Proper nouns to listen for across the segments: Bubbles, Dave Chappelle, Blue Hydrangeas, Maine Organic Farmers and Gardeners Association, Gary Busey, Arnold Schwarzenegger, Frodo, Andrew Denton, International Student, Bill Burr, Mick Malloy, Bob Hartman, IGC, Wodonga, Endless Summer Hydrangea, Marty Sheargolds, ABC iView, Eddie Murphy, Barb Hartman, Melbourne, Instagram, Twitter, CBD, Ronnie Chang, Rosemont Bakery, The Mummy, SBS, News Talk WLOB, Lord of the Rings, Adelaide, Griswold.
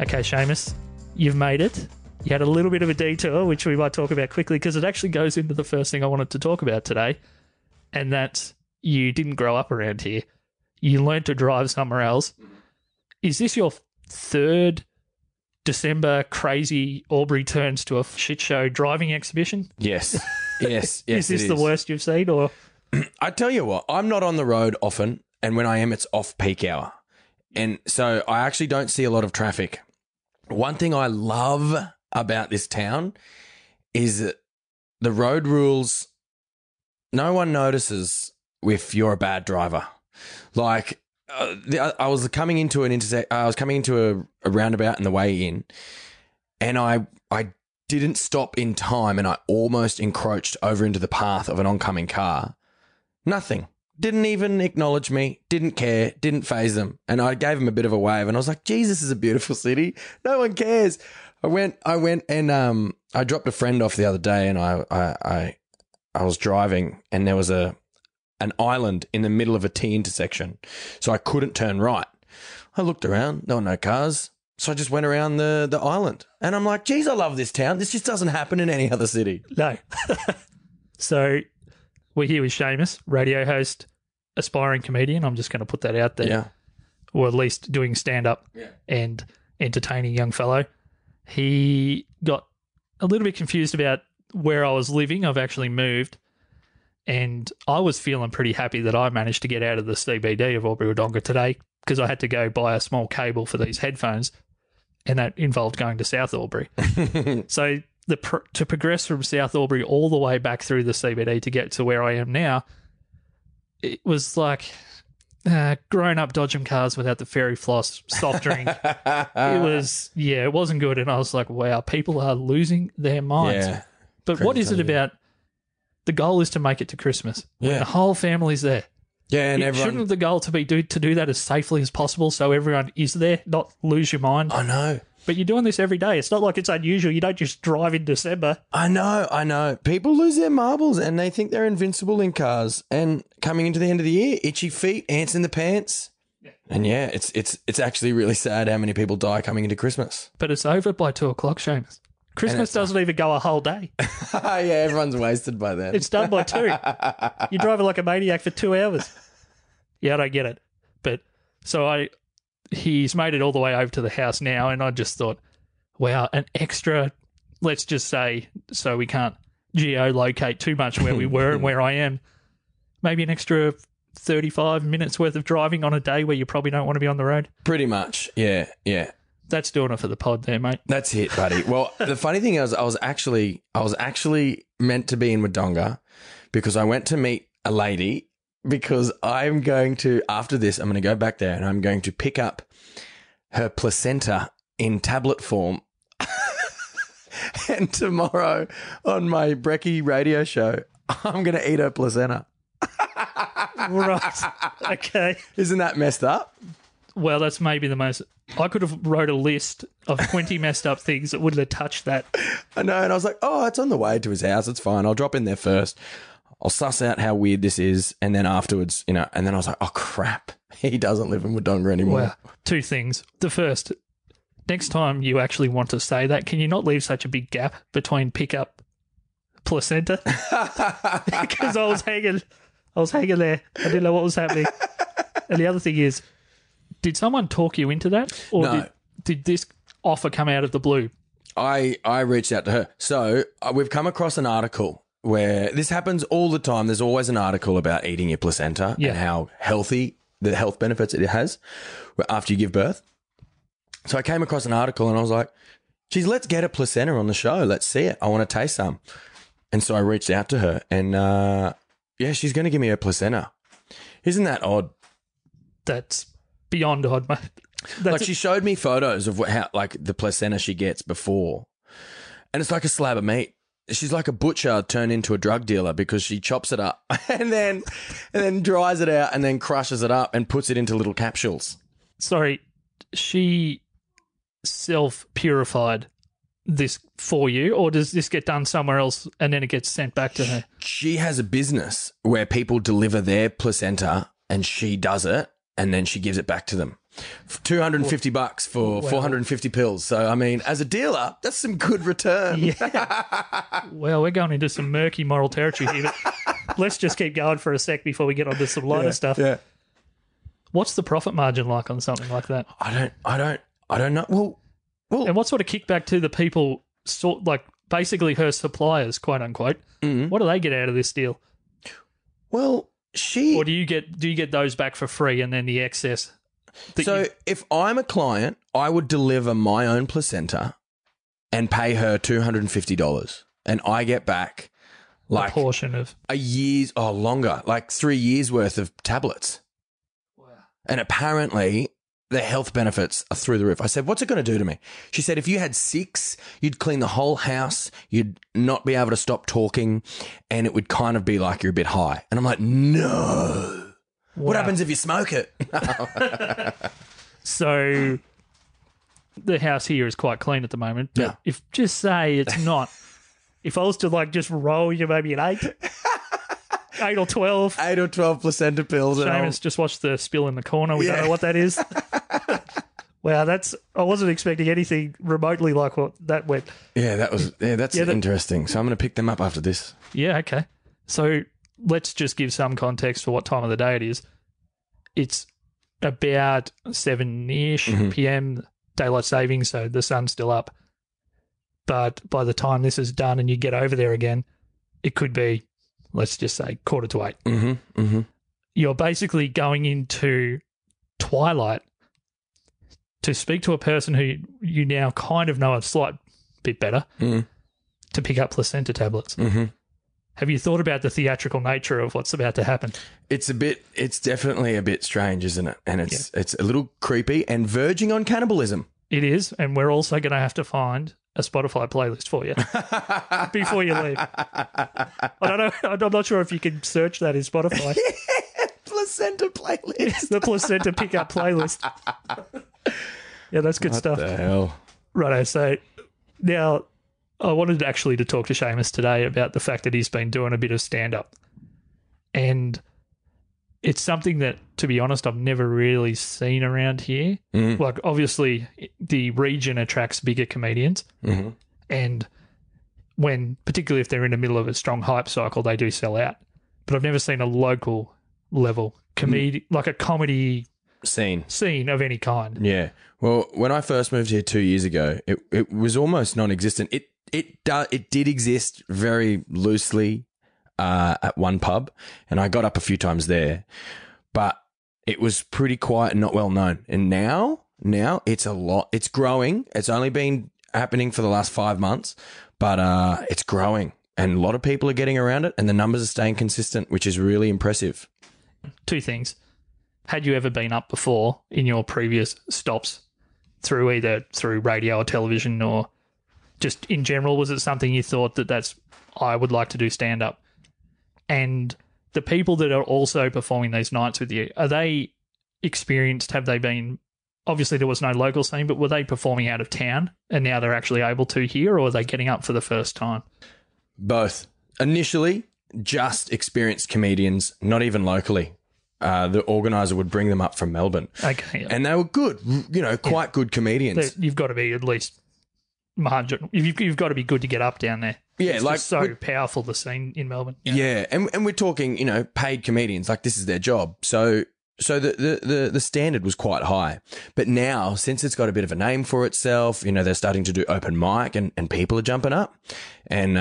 Okay, Seamus, you've made it. You had a little bit of a detour, which we might talk about quickly because it actually goes into the first thing I wanted to talk about today, and that's you didn't grow up around here. You learned to drive somewhere else. Is this your third December crazy Albury turns to a shit show driving exhibition? Yes. Yes. Yes. Is this the worst you've seen? Or I tell you what, I'm not on the road often, and when I am, it's off-peak hour. And so I actually don't see a lot of traffic. One thing I love about this town is the road rules. No one notices if you're a bad driver. Like I was coming into a roundabout on the way in, and I didn't stop in time, and I almost encroached over into the path of an oncoming car. Nothing. Didn't even acknowledge me, didn't care, didn't faze them. And I gave him a bit of a wave, and I was like, Jesus is a beautiful city. No one cares. I went and I dropped a friend off the other day, and I was driving, and there was an island in the middle of a T intersection. So I couldn't turn right. I looked around, there were no cars. So I just went around the island, and I'm like, geez, I love this town. This just doesn't happen in any other city. No. So we're here with Seamus, radio host, aspiring comedian. I'm just going to put that out there. Yeah. Or at least doing stand-up and entertaining young fellow. He got a little bit confused about where I was living. I've actually moved, and I was feeling pretty happy that I managed to get out of the CBD of Albury-Wodonga today because I had to go buy a small cable for these headphones, and that involved going to South Albury. So to progress from South Albury all the way back through the CBD to get to where I am now, it was like grown-up dodging cars without the fairy floss soft drink. It wasn't good. And I was like, wow, people are losing their minds. Yeah. But what is it about the goal is to make it to Christmas? Yeah. The whole family's there. Yeah, and shouldn't the goal to do that as safely as possible so everyone is there, not lose your mind? I know. But you're doing this every day. It's not like it's unusual. You don't just drive in December. I know. People lose their marbles, and they think they're invincible in cars. And coming into the end of the year, itchy feet, ants in the pants. Yeah. And, yeah, it's actually really sad how many people die coming into Christmas. But it's over by 2 o'clock, Seamus. Christmas doesn't even go a whole day. Yeah, everyone's wasted by then. It's done by 2. You're driving like a maniac for 2 hours. Yeah, I don't get it. But so he's made it all the way over to the house now, and I just thought, wow, an extra, let's just say, so we can't geolocate too much where we were and where I am, maybe an extra 35 minutes worth of driving on a day where you probably don't want to be on the road. Pretty much, yeah. That's doing it for the pod there, mate. That's it, buddy. Well, the funny thing is I was actually meant to be in Wodonga because I went to meet a lady, because I'm going to, after this, I'm going to go back there and I'm going to pick up her placenta in tablet form. And tomorrow on my brekkie radio show, I'm going to eat her placenta. Right. Okay. Isn't that messed up? Well, that's maybe the most... I could have wrote a list of 20 messed up things that wouldn't have touched that. I know, and I was like, oh, it's on the way to his house. It's fine. I'll drop in there first. I'll suss out how weird this is, and then afterwards, and then I was like, oh, crap. He doesn't live in Wodonga anymore. Wow. 2 things. The first, next time you actually want to say that, can you not leave such a big gap between pick up placenta? Because I was hanging there. I didn't know what was happening. And the other thing is, did someone talk you into that? Or no. Did this offer come out of the blue? I reached out to her. So we've come across an article where this happens all the time. There's always an article about eating your placenta and how healthy, the health benefits it has after you give birth. So I came across an article and I was like, geez, let's get a placenta on the show. Let's see it. I want to taste some. And so I reached out to her and, she's going to give me a placenta. Isn't that odd? That's... beyond odd, mate. She showed me photos of how the placenta she gets before, and it's like a slab of meat. She's like a butcher turned into a drug dealer because she chops it up and then dries it out and then crushes it up and puts it into little capsules. Sorry, she self-purified this for you, or does this get done somewhere else and then it gets sent back to her? She has a business where people deliver their placenta and she does it. and then she gives it back to them. $250 for 450 pills. So, I mean, as a dealer, that's some good return. Yeah. Well, we're going into some murky moral territory here, but let's just keep going for a sec before we get onto some lighter stuff. Yeah. What's the profit margin like on something like that? I don't know. Well, and what sort of kickback to the people, sort like basically her suppliers, quote unquote? Mm-hmm. What do they get out of this deal? Well, she or do you get those back for free and then the excess? So if I'm a client, I would deliver my own placenta and pay her $250, and I get back like a portion of a year's or longer, like 3 years worth of tablets. Wow! And apparently the health benefits are through the roof. I said, "What's it going to do to me?" She said, "If you had 6, you'd clean the whole house, you'd not be able to stop talking, and it would kind of be like you're a bit high." And I'm like, "No." Wow. What happens if you smoke it? So the house here is quite clean at the moment. But yeah. If just say it's not. If I was to like just roll you maybe an 8 or 12. 8 or 12 placenta pills. Seamus just watched the spill in the corner. We don't know what that is. Wow, I wasn't expecting anything remotely like what that went. Yeah, that's interesting. So I'm going to pick them up after this. Yeah, okay. So let's just give some context for what time of the day it is. It's about 7-ish p.m. daylight savings, so the sun's still up. But by the time this is done and you get over there again, it could be, let's just say, 7:45. Mm-hmm. Mm-hmm. You're basically going into twilight to speak to a person who you now kind of know a slight bit better to pick up placenta tablets. Mm-hmm. Have you thought about the theatrical nature of what's about to happen? It's definitely a bit strange, isn't it? And it's a little creepy and verging on cannibalism. It is, and we're also going to have to find a Spotify playlist for you before you leave. I don't know. I'm not sure if you can search that in Spotify. Yeah, placenta playlist. It's the placenta pickup playlist. Yeah, that's good stuff. What the hell? Righto. So now, I wanted actually to talk to Seamus today about the fact that he's been doing a bit of stand-up. And it's something that, to be honest, I've never really seen around here. Mm-hmm. Like, obviously, the region attracts bigger comedians. Mm-hmm. And particularly if they're in the middle of a strong hype cycle, they do sell out. But I've never seen a local level like a comedy scene of any kind. Yeah. Well, when I first moved here 2 years ago, it was almost non-existent. It did exist very loosely at one pub, and I got up a few times there, but it was pretty quiet and not well known. And now it's a lot. It's growing. It's only been happening for the last 5 months, but it's growing, and a lot of people are getting around it, and the numbers are staying consistent, which is really impressive. Two things. Had you ever been up before in your previous stops through radio or television or just in general? Was it something you thought that's, I would like to do stand-up? And the people that are also performing these nights with you, are they experienced? Have they been, obviously there was no local scene, but were they performing out of town and now they're actually able to here, or are they getting up for the first time? Both. Initially, just experienced comedians, not even locally. The organiser would bring them up from Melbourne. Okay. Yeah. And they were good, quite good comedians. You've got to be at least 100. You've got to be good to get up down there. Yeah. It's like, so powerful, the scene in Melbourne. Yeah. And we're talking, paid comedians. Like, this is their job. So the standard was quite high. But now, since it's got a bit of a name for itself, they're starting to do open mic and people are jumping up. And,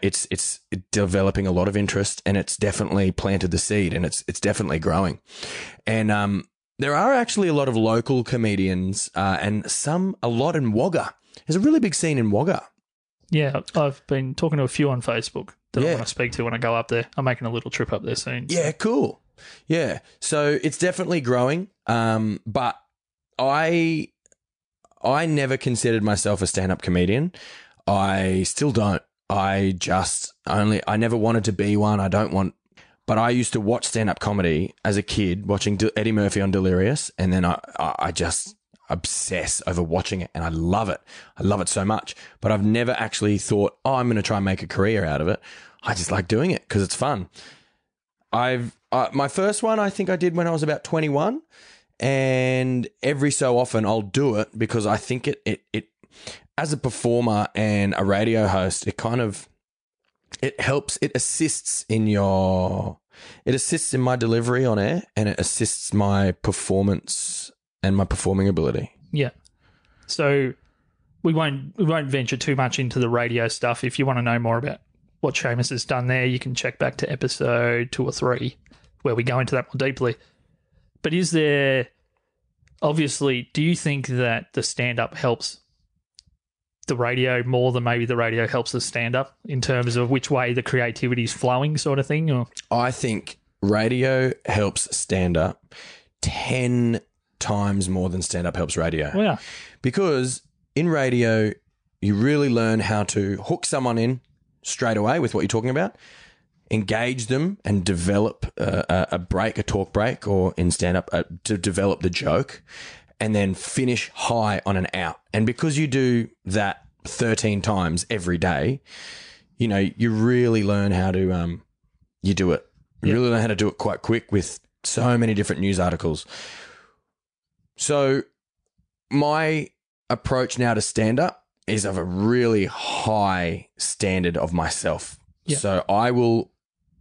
it's developing a lot of interest, and it's definitely planted the seed, and it's definitely growing. And there are actually a lot of local comedians and a lot in Wagga. There's a really big scene in Wagga. Yeah, I've been talking to a few on Facebook that I want to speak to when I go up there. I'm making a little trip up there soon. So. Yeah, cool. Yeah, so it's definitely growing, but I never considered myself a stand-up comedian. I still don't. I never wanted to be one. But I used to watch stand-up comedy as a kid, watching Eddie Murphy on Delirious, and then I just obsess over watching it, and I love it. I love it so much, but I've never actually thought, I'm going to try and make a career out of it. I just like doing it because it's fun. My first one I think I did when I was about 21, and every so often I'll do it because I think it as a performer and a radio host, it kind of, it helps, it assists in your, it assists in my delivery on air, and it assists my performance and my performing ability. Yeah. So we won't venture too much into the radio stuff. If you want to know more about what Seamus has done there, you can check back to episode 2 or 3 where we go into that more deeply. But is there, obviously, do you think that the stand-up helps the radio more than maybe the radio helps the stand-up in terms of which way the creativity is flowing sort of thing? Or I think radio helps stand-up 10 times more than stand-up helps radio. Well, yeah. Because in radio, you really learn how to hook someone in straight away with what you're talking about, engage them and develop a break, a talk break, or in stand-up to develop the joke, and then finish high on an out. And because you do that 13 times every day, you know, you really learn how to you do it. You really learn how to do it quite quick with so many different news articles. So my approach now to stand-up is of a really high standard of myself. Yeah. So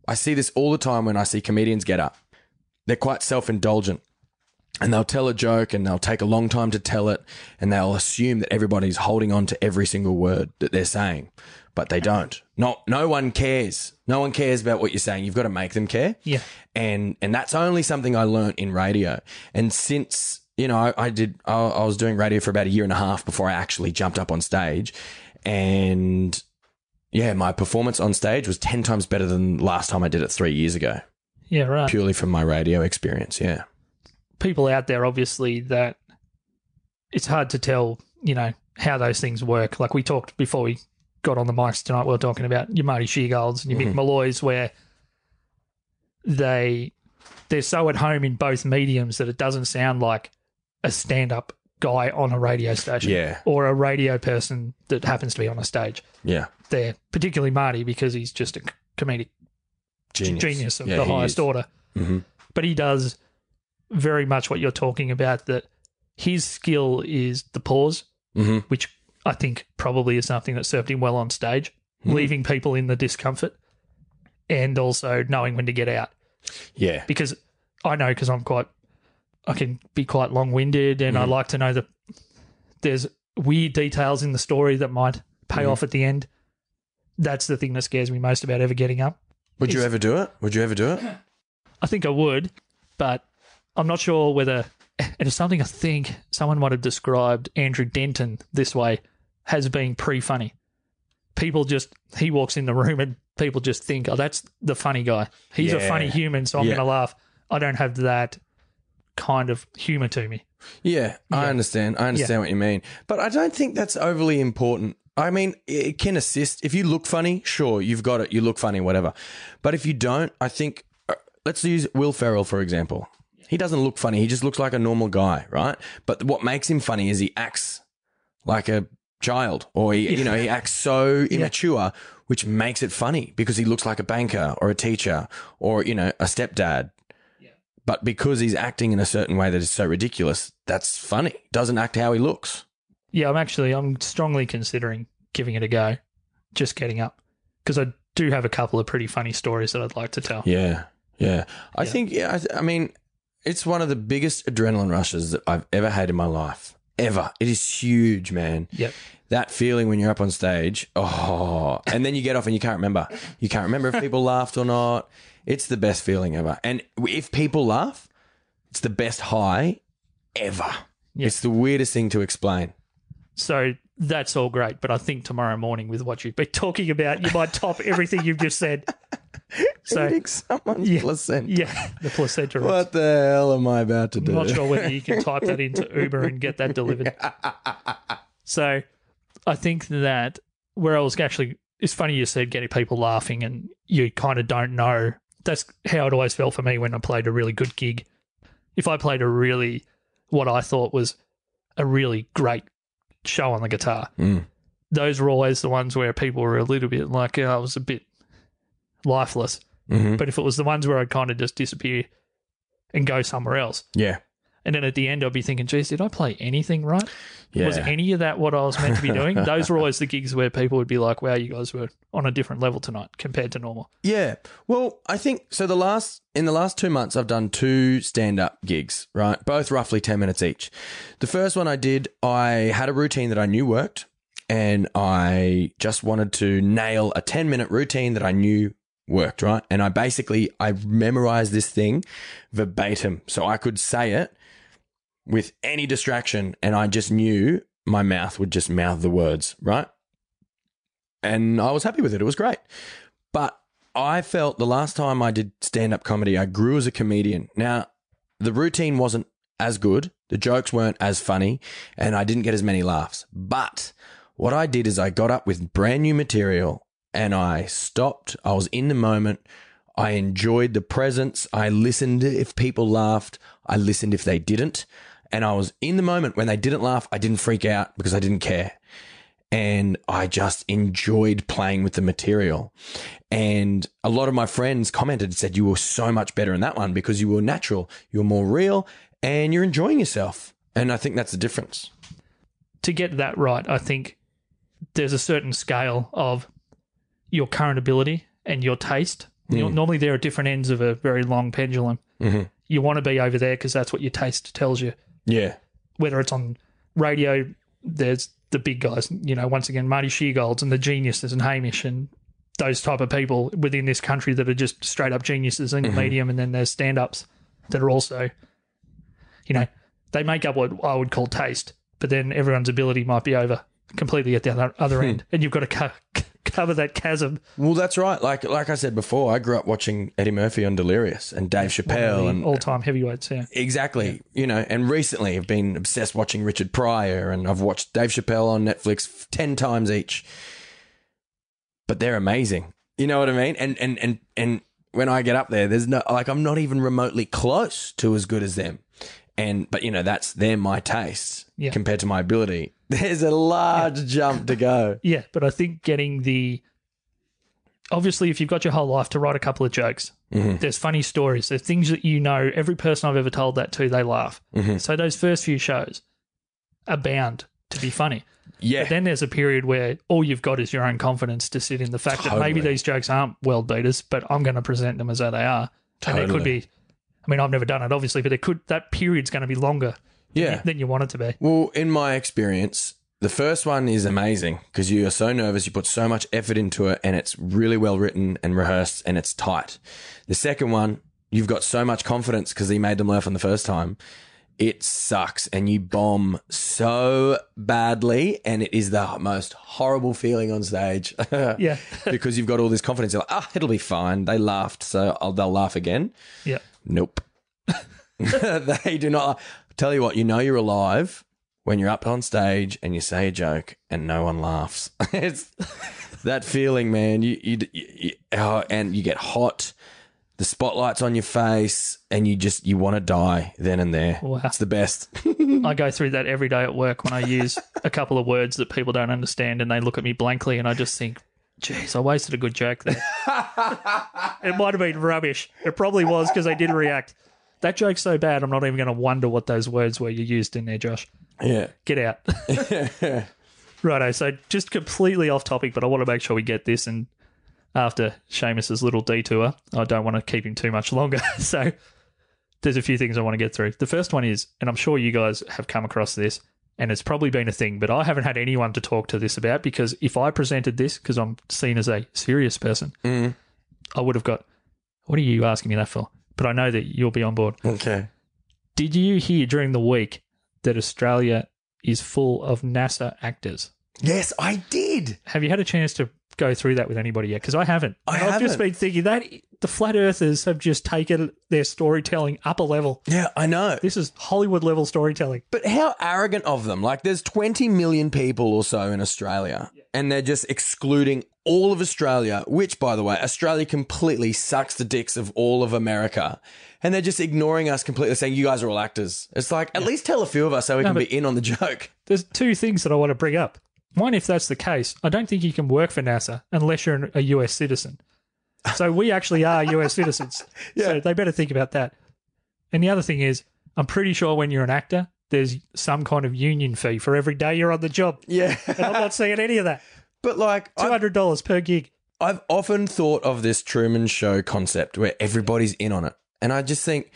I see this all the time when I see comedians get up. They're quite self-indulgent, and they'll tell a joke and they'll take a long time to tell it, and they'll assume that everybody's holding on to every single word that they're saying, but they don't. No one cares. No one cares about what you're saying. You've got to make them care. Yeah. And that's only something I learnt in radio. And since, you know, I was doing radio for about 1.5 years before I actually jumped up on stage, and yeah, my performance on stage was 10 times better than last time I did it 3 years ago. Yeah, right. Purely from my radio experience, yeah. People out there, obviously, that it's hard to tell, you know, how those things work. Like we talked before we got on the mics tonight, we were talking about your Marty Sheargolds and your Mick Malloys, where they're so at home in both mediums that it doesn't sound like a stand-up guy on a radio station, yeah, or a radio person that happens to be on a stage. Yeah. They're particularly Marty, because he's just a comedic genius of the highest order. Mm-hmm. But he does very much what you're talking about, that his skill is the pause, which I think probably is something that served him well on stage, leaving people in the discomfort and also knowing when to get out. Yeah. Because I know, because I can be quite long-winded, and I like to know that there's weird details in the story that might pay off at the end. That's the thing that scares me most about ever getting up. Would you ever do it? Would you ever do it? I think I would, but I'm not sure whether – and it's something I think someone might have described Andrew Denton this way, has been pre-funny. People just – he walks in the room and people just think, oh, that's the funny guy. He's a funny human, so I'm going to laugh. I don't have that – kind of humor to me. Yeah. I understand what you mean, but I don't think that's overly important. I mean, it can assist. If you look funny, sure, you've got it, you look funny, whatever. But if you don't, I think, let's use Will Ferrell for example. He doesn't look funny, he just looks like a normal guy, right? But what makes him funny is he acts like a child, or he acts so immature, which makes it funny, because he looks like a banker or a teacher or, you know, a stepdad. But because he's acting in a certain way that is so ridiculous, that's funny. Doesn't act how he looks. Yeah, I'm strongly considering giving it a go, just getting up, because I do have a couple of pretty funny stories that I'd like to tell. Yeah. I think it's one of the biggest adrenaline rushes that I've ever had in my life, ever. It is huge, man. Yep. That feeling when you're up on stage, and then you get off and you can't remember. You can't remember if people laughed or not. It's the best feeling ever. And if people laugh, it's the best high ever. Yes. It's the weirdest thing to explain. So that's all great, but I think tomorrow morning with what you've been talking about, you might top everything you've just said. So, eating someone's placenta. Yeah, the placenta. What the hell am I about to do? I'm not sure whether you can type that into Uber and get that delivered. So I think that where I was actually, it's funny you said getting people laughing and you kind of don't know. That's how it always felt for me when I played a really good gig. If I played what I thought was a really great show on the guitar, those were always the ones where people were a little bit like, I was a bit lifeless. Mm-hmm. But if it was the ones where I'd kind of just disappear and go somewhere else. Yeah. And then at the end, I'd be thinking, geez, did I play anything right? Yeah. Was any of that what I was meant to be doing? Those were always the gigs where people would be like, wow, you guys were on a different level tonight compared to normal. Yeah. Well, I think, so in the last 2 months, I've done 2 stand-up gigs, right? Both roughly 10 minutes each. The first one I did, I had a routine that I knew worked and I just wanted to nail a 10-minute routine that I knew worked, right? And I memorized this thing verbatim so I could say it with any distraction, and I just knew my mouth would just mouth the words, right? And I was happy with it. It was great. But I felt the last time I did stand-up comedy, I grew as a comedian. Now, the routine wasn't as good. The jokes weren't as funny, and I didn't get as many laughs. But what I did is I got up with brand new material and I stopped. I was in the moment. I enjoyed the presence. I listened if people laughed. I listened if they didn't. And I was in the moment. When they didn't laugh, I didn't freak out because I didn't care. And I just enjoyed playing with the material. And a lot of my friends commented and said, you were so much better in that one because you were natural, you were more real, and you're enjoying yourself. And I think that's the difference. To get that right, I think there's a certain scale of your current ability and your taste. Mm. Normally, they're at different ends of a very long pendulum. Mm-hmm. You want to be over there because that's what your taste tells you. Yeah. Whether it's on radio, there's the big guys, once again, Marty Sheargolds and the geniuses and Hamish and those type of people within this country that are just straight up geniuses in the medium. And then there's stand-ups that are also, they make up what I would call taste, but then everyone's ability might be over completely at the other end. And you've got to cover that chasm. Well, that's right. Like I said before, I grew up watching Eddie Murphy on Delirious and Dave Chappelle and all-time heavyweights. Yeah, exactly. Yeah. And recently I've been obsessed watching Richard Pryor, and I've watched Dave Chappelle on Netflix 10 times each. But they're amazing. You know what I mean? And when I get up there, there's no I'm not even remotely close to as good as them. But that's my taste compared to my ability. There's a large jump to go. Yeah, but I think obviously, if you've got your whole life to write a couple of jokes, there's funny stories, there's things that every person I've ever told that to, they laugh. Mm-hmm. So those first few shows are bound to be funny. Yeah. But then there's a period where all you've got is your own confidence to sit in the fact that maybe these jokes aren't world beaters, but I'm going to present them as though they are. Totally. And it could be, I've never done it, obviously, but that period's going to be longer. Yeah. Than you want it to be. Well, in my experience, the first one is amazing because you are so nervous, you put so much effort into it, and it's really well written and rehearsed and it's tight. The second one, you've got so much confidence because he made them laugh on the first time. It sucks and you bomb so badly, and it is the most horrible feeling on stage. Yeah. Because you've got all this confidence. You're like, it'll be fine. They laughed, so they'll laugh again. Yeah. Nope. They do not laugh. Tell you what, you're alive when you're up on stage and you say a joke and no one laughs. It's that feeling, man. And you get hot, the spotlight's on your face, and you want to die then and there. Wow. It's the best. I go through that every day at work when I use a couple of words that people don't understand and they look at me blankly, and I just think, jeez, I wasted a good joke there. It might have been rubbish. It probably was because I didn't react. That joke's so bad, I'm not even going to wonder what those words were you used in there, Josh. Yeah. Get out. Yeah. Righto, so just completely off topic, but I want to make sure we get this. And after Seamus's little detour, I don't want to keep him too much longer. So there's a few things I want to get through. The first one is, and I'm sure you guys have come across this, and it's probably been a thing, but I haven't had anyone to talk to this about, because if I presented this, because I'm seen as a serious person, I would have got, what are you asking me that for? But I know that you'll be on board. Okay. Did you hear during the week that Australia is full of NASA actors? Yes, I did. Have you had a chance to go through that with anybody yet? Because I haven't. I've just been thinking that the flat earthers have just taken their storytelling up a level. Yeah, I know. This is Hollywood level storytelling. But how arrogant of them. Like, there's 20 million people or so in Australia, and they're just excluding all of Australia, which, by the way, Australia completely sucks the dicks of all of America. And they're just ignoring us completely, saying, you guys are all actors. It's like, at least tell a few of us so we can be in on the joke. There's 2 things that I want to bring up. One, if that's the case, I don't think you can work for NASA unless you're a US citizen. So we actually are US citizens. Yeah. So they better think about that. And the other thing is, I'm pretty sure when you're an actor, there's some kind of union fee for every day you're on the job. Yeah. And I'm not seeing any of that. But like $200 per gig. I've often thought of this Truman Show concept where everybody's in on it. And I just think,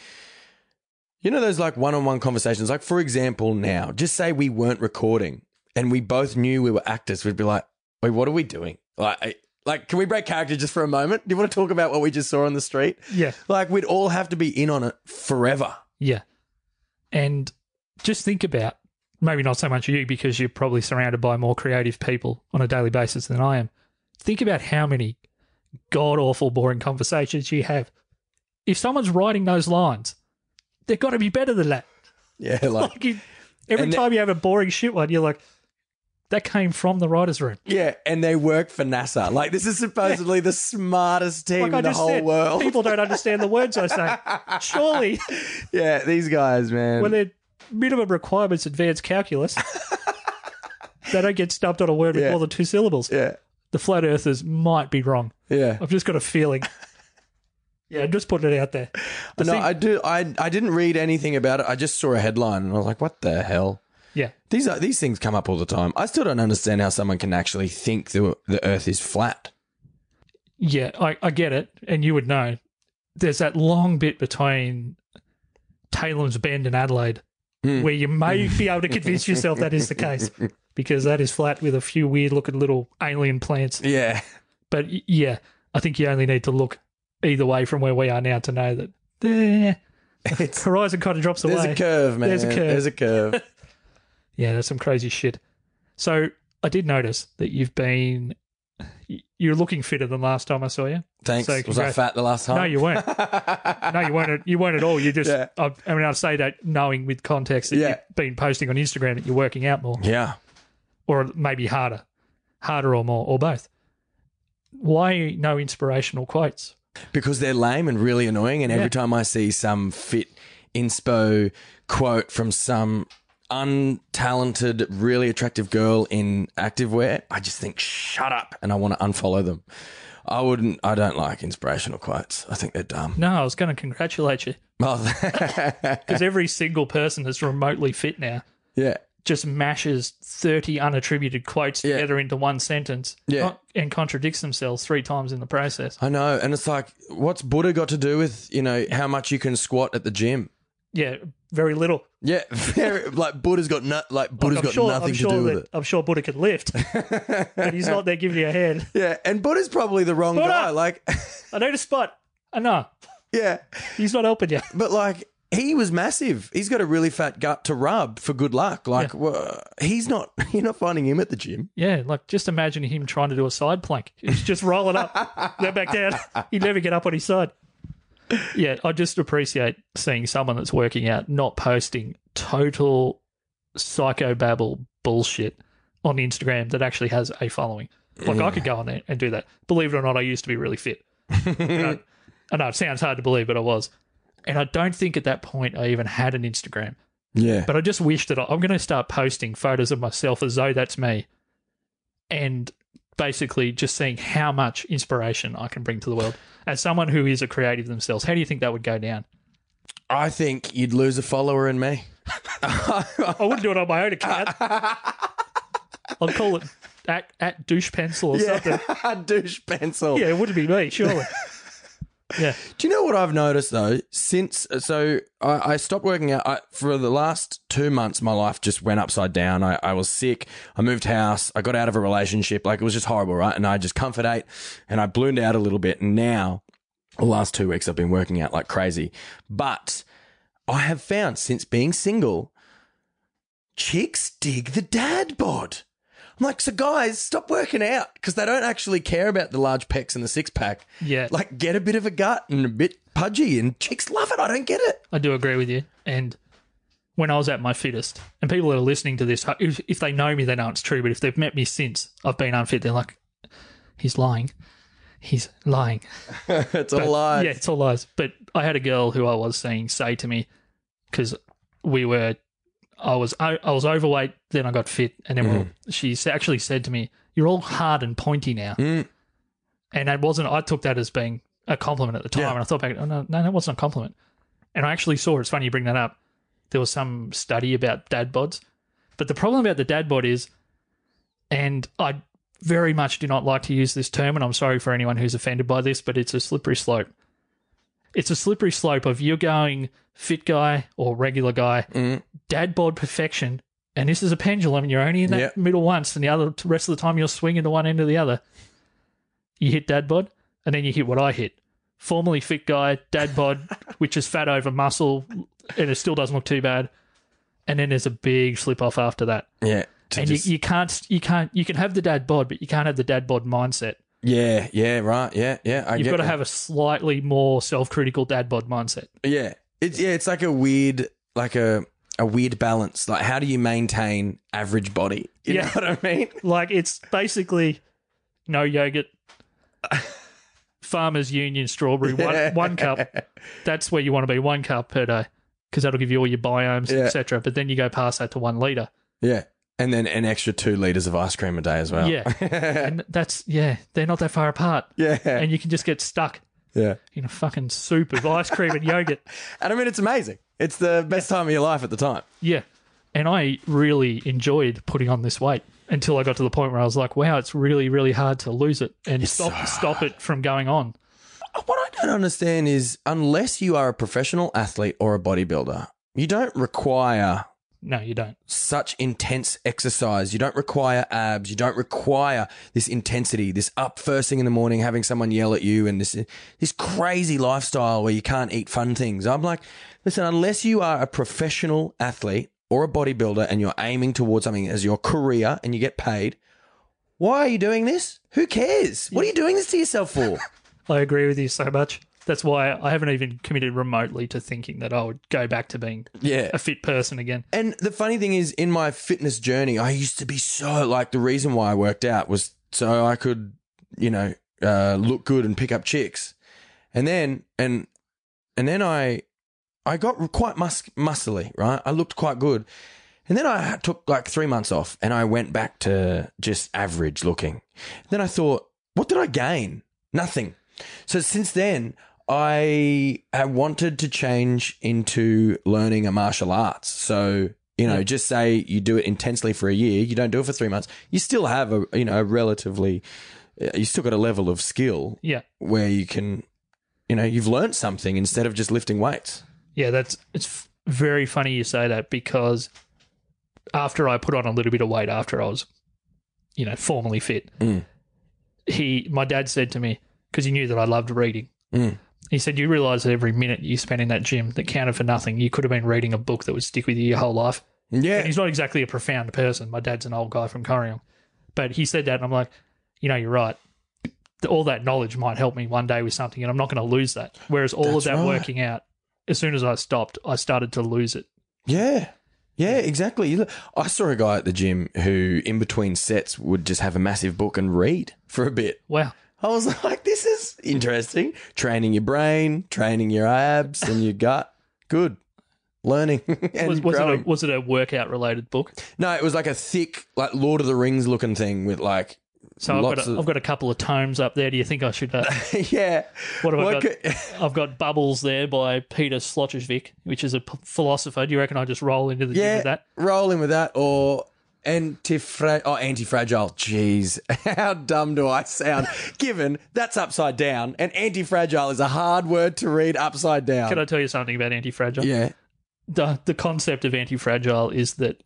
you know, those like one-on-one conversations, like for example now, just say we weren't recording and we both knew we were actors. We'd be like, wait, what are we doing? Like, can we break character just for a moment? Do you want to talk about what we just saw on the street? Yeah. Like we'd all have to be in on it forever. Yeah. And just think about, maybe not so much you because you're probably surrounded by more creative people on a daily basis than I am. Think about how many god-awful boring conversations you have. If someone's writing those lines, they've got to be better than that. Yeah. Like you, every time you have a boring shit one, you're like, that came from the writer's room. Yeah, and they work for NASA. Like this is supposedly the smartest team in the whole world. People don't understand the words I say. Surely. Yeah, these guys, man. When they're minimum requirements advanced calculus, they don't get stumped on a word with more than two syllables. Yeah. The flat earthers might be wrong. Yeah. I've just got a feeling. Yeah, I'm just putting it out there. I didn't read anything about it. I just saw a headline and I was like, what the hell? Yeah. These things come up all the time. I still don't understand how someone can actually think the earth is flat. Yeah, I get it. And you would know. There's that long bit between Tailem Bend and Adelaide where you may be able to convince yourself that is the case. Because that is flat with a few weird-looking little alien plants. Yeah. But, yeah, I think you only need to look either way from where we are now to know that the horizon kind of drops away. There's a curve, man. There's a curve. Yeah, that's some crazy shit. So I did notice that you're looking fitter than last time I saw you. Thanks. So was I fat the last time? No, you weren't. You weren't at all. You just, yeah. I say that knowing with context that you've been posting on Instagram that you're working out more. Yeah. Or maybe harder or more, or both. Why no inspirational quotes? Because they're lame and really annoying, and every time I see some fit inspo quote from some untalented, really attractive girl in activewear, I just think, shut up, and I want to unfollow them. I don't like inspirational quotes. I think they're dumb. No, I was going to congratulate you. Because every single person that's remotely fit now. Yeah. Just mashes 30 unattributed quotes together into one sentence and contradicts themselves 3 times in the process. I know. And it's like, what's Buddha got to do with, you know, how much you can squat at the gym? Yeah, very little. Yeah, Buddha's got nothing to do with it. I'm sure Buddha can lift, but he's not there giving you a hand. Yeah, and Buddha's probably the wrong guy. Like, I need a spot. I know. Yeah. He's not helping you. But like, he was massive. He's got a really fat gut to rub for good luck. Like, you're not finding him at the gym. Yeah, like just imagine him trying to do a side plank. He's just rolling up, then back down. He'd never get up on his side. Yeah, I just appreciate seeing someone that's working out not posting total psychobabble bullshit on Instagram that actually has a following. Like, I could go on there and do that. Believe it or not, I used to be really fit. I know it sounds hard to believe, but I was. And I don't think at that point I even had an Instagram. Yeah. But I just wish that I'm going to start posting photos of myself as though that's me and basically just seeing how much inspiration I can bring to the world. As someone who is a creative themselves, how do you think that would go down? I think you'd lose a follower in me. I wouldn't do it on my own account. I'd call it at douche pencil or something. Douche pencil. Yeah, it wouldn't be me, surely. Yeah. Do you know what I've noticed, though? I stopped working out. For the last 2 months, my life just went upside down. I was sick. I moved house. I got out of a relationship. Like, it was just horrible, right? And I just comfort ate and I ballooned out a little bit. And now, the last 2 weeks, I've been working out like crazy. But I have found since being single, chicks dig the dad bod. I'm like, so guys, stop working out because they don't actually care about the large pecs and the six-pack. Yeah. Like, get a bit of a gut and a bit pudgy and chicks love it. I don't get it. I do agree with you. And when I was at my fittest, and people that are listening to this, if they know me, they know it's true. But if they've met me since I've been unfit, they're like, he's lying. He's lying. All lies. Yeah, it's all lies. But I had a girl who I was seeing say to me because I was overweight, then I got fit, and then she actually said to me, "You're all hard and pointy now." And that wasn't, I took that as being a compliment at the time. Yeah. And I thought back, oh, no, that wasn't a compliment. And I actually saw, it's funny you bring that up, there was some study about dad bods. But the problem about the dad bod is, and I very much do not like to use this term, and I'm sorry for anyone who's offended by this, but it's a slippery slope. It's a slippery slope of you're going fit guy or regular guy, dad bod perfection, and this is a pendulum, and you're only in that middle once, and the rest of the time you're swinging to one end or the other. You hit dad bod, and then you hit what I hit. Formerly fit guy, dad bod, which is fat over muscle, and it still doesn't look too bad. And then there's a big slip off after that. Yeah. And just... you can't, you can have the dad bod, but you can't have the dad bod mindset. Yeah, yeah, right, yeah, yeah. You've got to have a slightly more self-critical dad bod mindset. Yeah. It's like a weird, weird balance. Like, how do you maintain average body? You know what I mean? Like, it's basically no yogurt, Farmers Union strawberry, one cup. That's where you want to be, 1 cup per day, because that'll give you all your biomes, etc. But then you go past that to 1 litre. Yeah. And then an extra 2 litres of ice cream a day as well. Yeah. And that's, they're not that far apart. Yeah. And you can just get stuck in a fucking soup of ice cream and yogurt. And I mean, it's amazing. It's the best time of your life at the time. Yeah. And I really enjoyed putting on this weight until I got to the point where I was like, wow, it's really, really hard to lose it and stop it from going on. What I don't understand is, unless you are a professional athlete or a bodybuilder, you don't require... No, you don't. Such intense exercise. You don't require abs. You don't require this intensity, this up first thing in the morning, having someone yell at you, and this crazy lifestyle where you can't eat fun things. I'm like, listen, unless you are a professional athlete or a bodybuilder and you're aiming towards something as your career and you get paid, why are you doing this? Who cares? What are you doing this to yourself for? I agree with you so much. That's why I haven't even committed remotely to thinking that I would go back to being a fit person again. And the funny thing is, in my fitness journey, I used to be so, the reason why I worked out was so I could, look good and pick up chicks. And then, and then I got quite muscly, right? I looked quite good. And then I took 3 months off and I went back to just average looking. And then I thought, what did I gain? Nothing. So since then, I have wanted to change into learning a martial arts. So, just say you do it intensely for a year, you don't do it for 3 months, you still have a relatively, you still got a level of skill where you can, you've learned something instead of just lifting weights. Yeah, it's very funny you say that, because after I put on a little bit of weight after I was, formally fit, my dad said to me, because he knew that I loved reading. He said, you realise that every minute you spent in that gym that counted for nothing, you could have been reading a book that would stick with you your whole life. Yeah. And he's not exactly a profound person. My dad's an old guy from Corio. But he said that, and I'm like, you're right. All that knowledge might help me one day with something, and I'm not going to lose that. Whereas all of that working out, as soon as I stopped, I started to lose it. Yeah. Yeah, exactly. I saw a guy at the gym who, in between sets, would just have a massive book and read for a bit. Wow. I was like, this is interesting. Training your brain, training your abs and your gut. Good. Learning and growing. Was it a workout-related book? No, it was like a thick, Lord of the Rings looking thing with So I've got a couple of tomes up there. Do you think I should? Yeah. What have I got? I've got Bubbles there by Peter Sloterdijk, which is a philosopher. Do you reckon I just roll into the gym with that? Roll in with that or... Antifragile. Jeez, how dumb do I sound? Given that's upside down, and antifragile is a hard word to read upside down. Can I tell you something about antifragile? Yeah. The concept of antifragile is that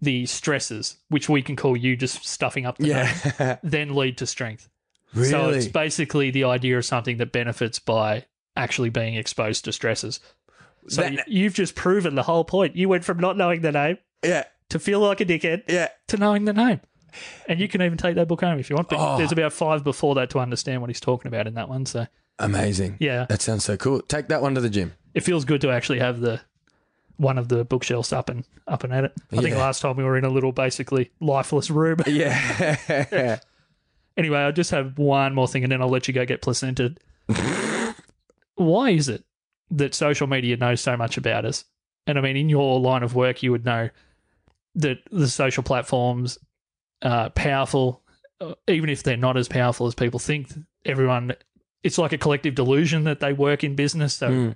the stresses, which we can call you just stuffing up the nose, then lead to strength. Really? So it's basically the idea of something that benefits by actually being exposed to stresses. So you've just proven the whole point. You went from not knowing the name. Yeah. To feel like a dickhead, to knowing the name. And you can even take that book home if you want. But there's about 5 before that to understand what he's talking about in that one. So amazing. Yeah. That sounds so cool. Take that one to the gym. It feels good to actually have the one of the bookshelves up and at it. I think last time we were in a little basically lifeless room. Yeah. Anyway, I just have one more thing and then I'll let you go get placented. Why is it that social media knows so much about us? And I mean, in your line of work, you would know that the social platforms are powerful even if they're not as powerful as people think, everyone, it's like a collective delusion that they work in business. So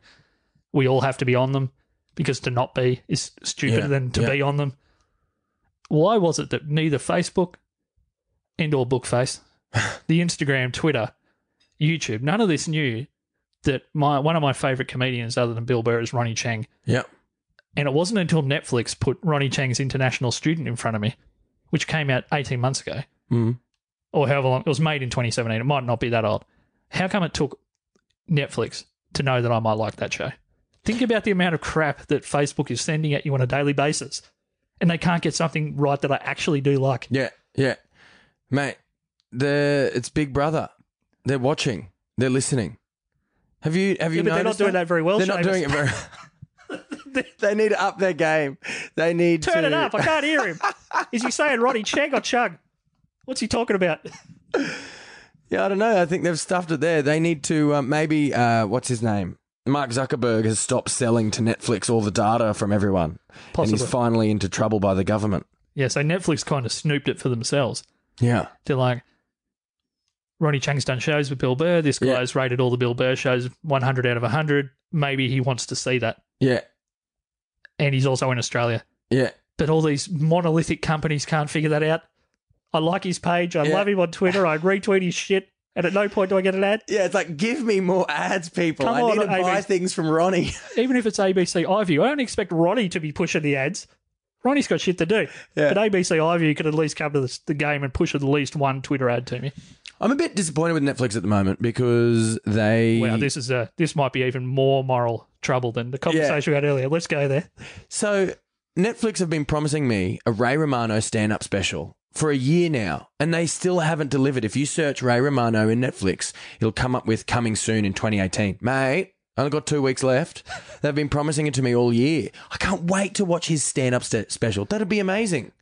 we all have to be on them, because to not be is stupider than to be on them. Why was it that neither Facebook and or Bookface, the Instagram, Twitter, YouTube, none of this knew that one of my favourite comedians other than Bill Burr is Ronnie Chang. Yeah. And it wasn't until Netflix put Ronnie Chang's International Student in front of me, which came out 18 months ago, or however long. It was made in 2017. It might not be that old. How come it took Netflix to know that I might like that show? Think about the amount of crap that Facebook is sending at you on a daily basis, and they can't get something right that I actually do like. Yeah, yeah. Mate, it's Big Brother. They're watching. They're listening. Have you noticed? But they're not doing that very well, Seamus. They're not doing it very well. They need to up their game. They need to... Turn it up. I can't hear him. Is he saying Ronnie Chang or Chug? What's he talking about? Yeah, I don't know. I think they've stuffed it there. They need to maybe... What's his name? Mark Zuckerberg has stopped selling to Netflix all the data from everyone. Possibly. And he's finally into trouble by the government. Yeah, so Netflix kind of snooped it for themselves. Yeah. They're like, Ronnie Chang's done shows with Bill Burr. This guy's rated all the Bill Burr shows 100 out of 100. Maybe he wants to see that. Yeah. And he's also in Australia. Yeah. But all these monolithic companies can't figure that out. I like his page. I love him on Twitter. I retweet his shit. And at no point do I get an ad. Yeah, it's like, give me more ads, people. Come I on, need to ABC. Buy things from Ronnie. Even if it's ABC iView, I don't expect Ronnie to be pushing the ads. Ronnie's got shit to do. Yeah. But ABC iView could at least come to the game and push at least one Twitter ad to me. I'm a bit disappointed with Netflix at the moment because they... Wow, this might be even more moral trouble than the conversation we had earlier. Let's go there. So Netflix have been promising me a Ray Romano stand-up special for a year now, and they still haven't delivered. If you search Ray Romano in Netflix, it'll come up with coming soon in 2018. Mate, I only got 2 weeks left. They've been promising it to me all year. I can't wait to watch his stand-up special. That'd be amazing.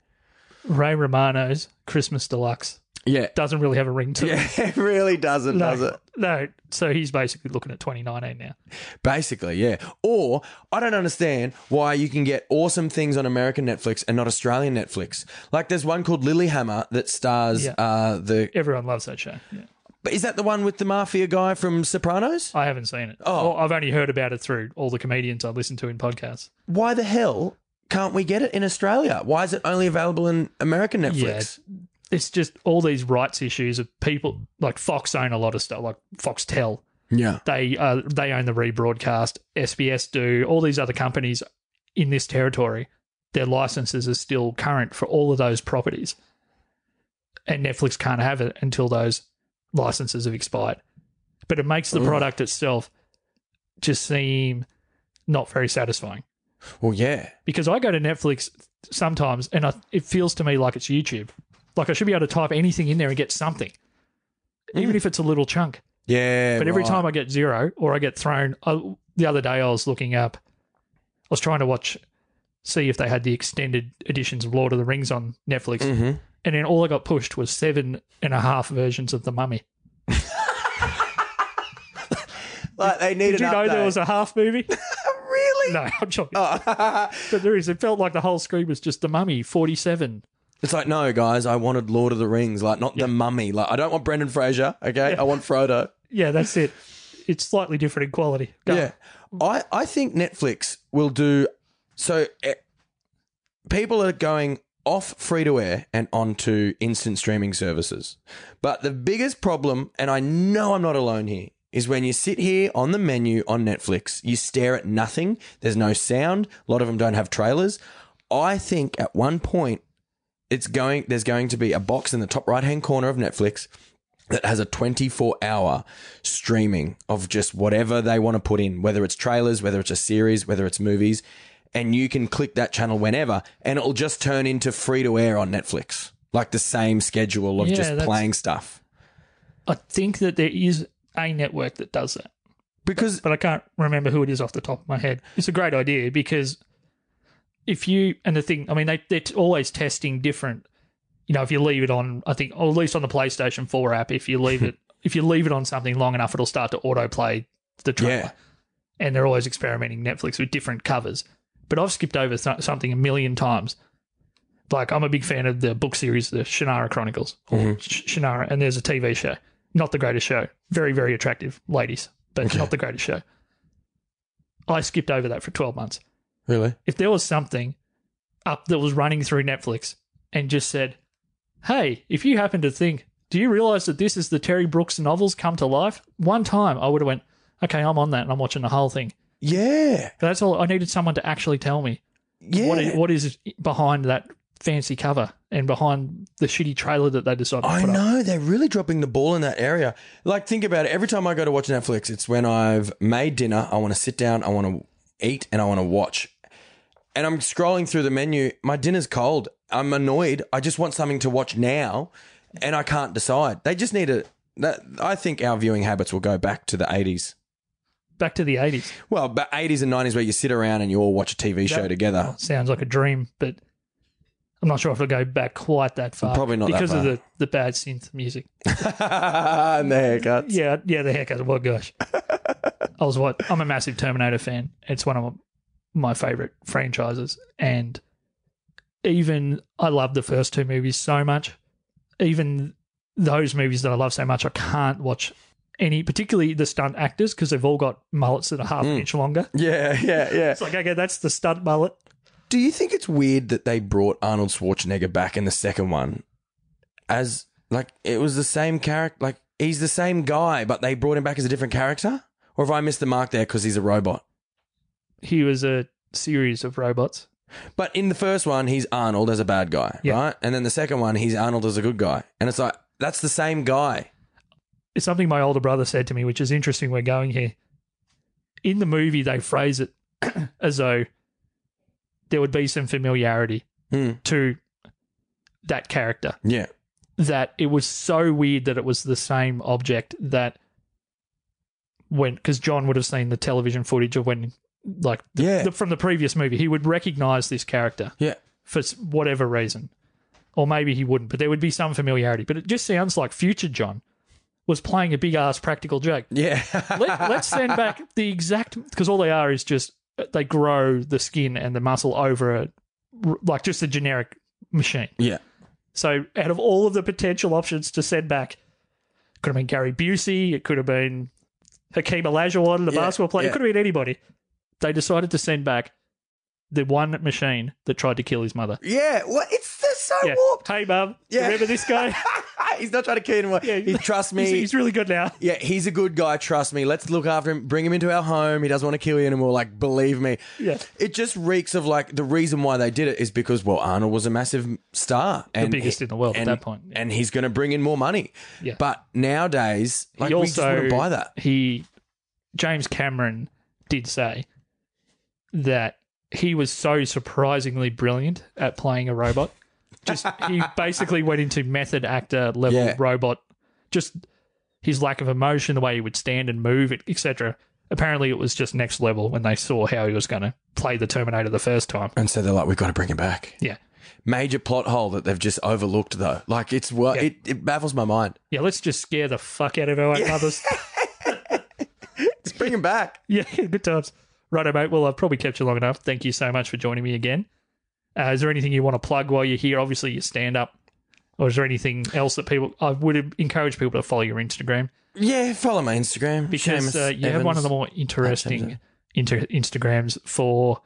Ray Romano's Christmas Deluxe. Yeah. Doesn't really have a ring to it. Yeah, it really doesn't, does it? No. So he's basically looking at 2019 now. Basically, yeah. Or I don't understand why you can get awesome things on American Netflix and not Australian Netflix. Like there's one called Lilyhammer that stars the... Everyone loves that show. Yeah. But is that the one with the mafia guy from Sopranos? I haven't seen it. Oh. Well, I've only heard about it through all the comedians I listen to in podcasts. Why the hell can't we get it in Australia? Why is it only available in American Netflix? Yeah. It's just all these rights issues of people, like Fox own a lot of stuff, like Foxtel. Yeah. They own the rebroadcast. SBS do. All these other companies in this territory, their licenses are still current for all of those properties. And Netflix can't have it until those licenses have expired. But it makes the product itself just seem not very satisfying. Well, yeah. Because I go to Netflix sometimes and it feels to me like it's YouTube. Like, I should be able to type anything in there and get something, even if it's a little chunk. Yeah. But every time I get zero or I get thrown... the other day I was looking up... I was trying to see if they had the extended editions of Lord of the Rings on Netflix, and then all I got pushed was 7.5 versions of The Mummy. Like, they needed. Did you know there was a half movie? Really? No, I'm joking. Oh. But there is. It felt like the whole screen was just The Mummy, 47... It's like, no, guys, I wanted Lord of the Rings, like not The Mummy. Like, I don't want Brendan Fraser, okay? Yeah. I want Frodo. Yeah, that's it. It's slightly different in quality. Go on. I think Netflix will do... So people are going off free-to-air and onto instant streaming services. But the biggest problem, and I know I'm not alone here, is when you sit here on the menu on Netflix, you stare at nothing, there's no sound, a lot of them don't have trailers. I think at one point... There's going to be a box in the top right-hand corner of Netflix that has a 24-hour streaming of just whatever they want to put in, whether it's trailers, whether it's a series, whether it's movies, and you can click that channel whenever, and it'll just turn into free-to-air on Netflix, like the same schedule of just playing stuff. I think that there is a network that does that, but I can't remember who it is off the top of my head. It's a great idea because... they're always testing different, you know, if you leave it on, I think, or at least on the PlayStation 4 app, if you leave it on something long enough, it'll start to autoplay the trailer. Yeah. And they're always experimenting Netflix with different covers. But I've skipped over something a million times. Like, I'm a big fan of the book series, the Shannara Chronicles, or Shannara, and there's a TV show. Not the greatest show. Very, very attractive ladies, but not the greatest show. I skipped over that for 12 months. Really? If there was something up that was running through Netflix and just said, hey, if you happen to think, do you realise that this is the Terry Brooks novels come to life? One time I would have went, okay, I'm on that and I'm watching the whole thing. Yeah. But that's all. I needed someone to actually tell me what is behind that fancy cover and behind the shitty trailer that they decided to put up. I know. They're really dropping the ball in that area. Like, think about it. Every time I go to watch Netflix, it's when I've made dinner, I want to sit down, I want to eat, and I want to watch. And I'm scrolling through the menu. My dinner's cold. I'm annoyed. I just want something to watch now. And I can't decide. They just need a... I think our viewing habits will go back to the 80s. Back to the 80s? Well, but 80s and 90s where you sit around and you all watch a TV show together. Sounds like a dream, but I'm not sure if it'll go back quite that far. Probably not that far. Because of the bad synth music. And the haircuts. Yeah, the haircuts. Well, gosh. I'm a massive Terminator fan. It's one of my favourite franchises. And even I love the first two movies so much. Even those movies that I love so much, I can't watch any, particularly the stunt actors, because they've all got mullets that are half an inch longer. Yeah. It's like, okay, that's the stunt mullet. Do you think it's weird that they brought Arnold Schwarzenegger back in the second one as, like, it was the same character? Like, he's the same guy, but they brought him back as a different character? Or have I missed the mark there because he's a robot? He was a series of robots. But in the first one, he's Arnold as a bad guy, right? And then the second one, he's Arnold as a good guy. And it's like, that's the same guy. It's something my older brother said to me, which is interesting. We're going here. In the movie, they phrase it as though there would be some familiarity to that character. Yeah. That it was so weird that it was the same object that went, because John would have seen the television footage of when... Like from the previous movie, he would recognize this character for whatever reason. Or maybe he wouldn't, but there would be some familiarity. But it just sounds like future John was playing a big-ass practical joke. Yeah. Let's send back the exact – because all they are is just they grow the skin and the muscle over like just a generic machine. Yeah. So out of all of the potential options to send back, could have been Gary Busey, it could have been Hakeem Olajuwon, the basketball player, it could have been anybody. They decided to send back the one machine that tried to kill his mother. Yeah. Well, it's just so warped. Hey, Mum, remember this guy? He's not trying to kill anyone. Yeah, he trusts me. He's really good now. Yeah, he's a good guy. Trust me. Let's look after him. Bring him into our home. He doesn't want to kill you anymore. Like, believe me. Yeah. It just reeks of, like, the reason why they did it is because, well, Arnold was a massive star. And the biggest in the world at that point. Yeah. And he's going to bring in more money. Yeah. But nowadays, like, we just wouldn't buy that. James Cameron did say that he was so surprisingly brilliant at playing a robot. Just he basically went into method actor level robot. Just his lack of emotion, the way he would stand and move, etc. Apparently, it was just next level when they saw how he was going to play the Terminator the first time. And so they're like, we've got to bring him back. Yeah. Major plot hole that they've just overlooked, though. Like, it baffles my mind. Yeah, let's just scare the fuck out of our mothers. Just bring him back. Yeah, good times. Righto, mate. Well, I've probably kept you long enough. Thank you so much for joining me again. Is there anything you want to plug while you're here? Obviously, your stand-up. Or is there anything else that people... I would encourage people to follow your Instagram. Yeah, follow my Instagram. Because you have one of the more interesting Instagrams for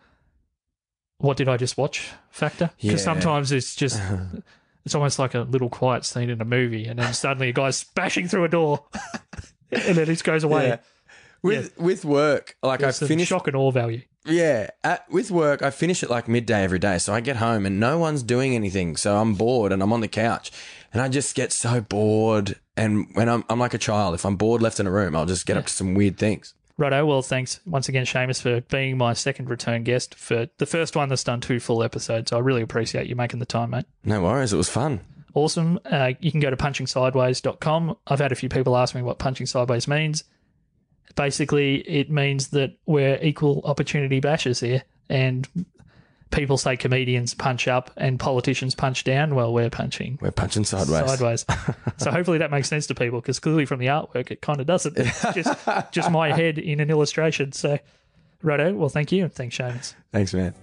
what did I just watch factor. Because sometimes it's just... It's almost like a little quiet scene in a movie and then suddenly a guy's bashing through a door and then it goes away. Yeah. With work, like I finish shock and awe value. Yeah, with work, I finish at like midday every day, so I get home and no one's doing anything, so I'm bored and I'm on the couch, and I just get so bored. And when I'm like a child, if I'm bored left in a room, I'll just get up to some weird things. Righto, well, thanks once again, Seamus, for being my second return guest for the first one that's done 2 full episodes. I really appreciate you making the time, mate. No worries, it was fun. Awesome. You can go to punchingsideways.com. I've had a few people ask me what punching sideways means. Basically, it means that we're equal opportunity bashers here, and people say comedians punch up and politicians punch down. Well, we're punching sideways. So hopefully that makes sense to people, because clearly from the artwork it kind of doesn't. It's just my head in an illustration. So righto, well, thank you. Thanks, Seamus. Thanks, man.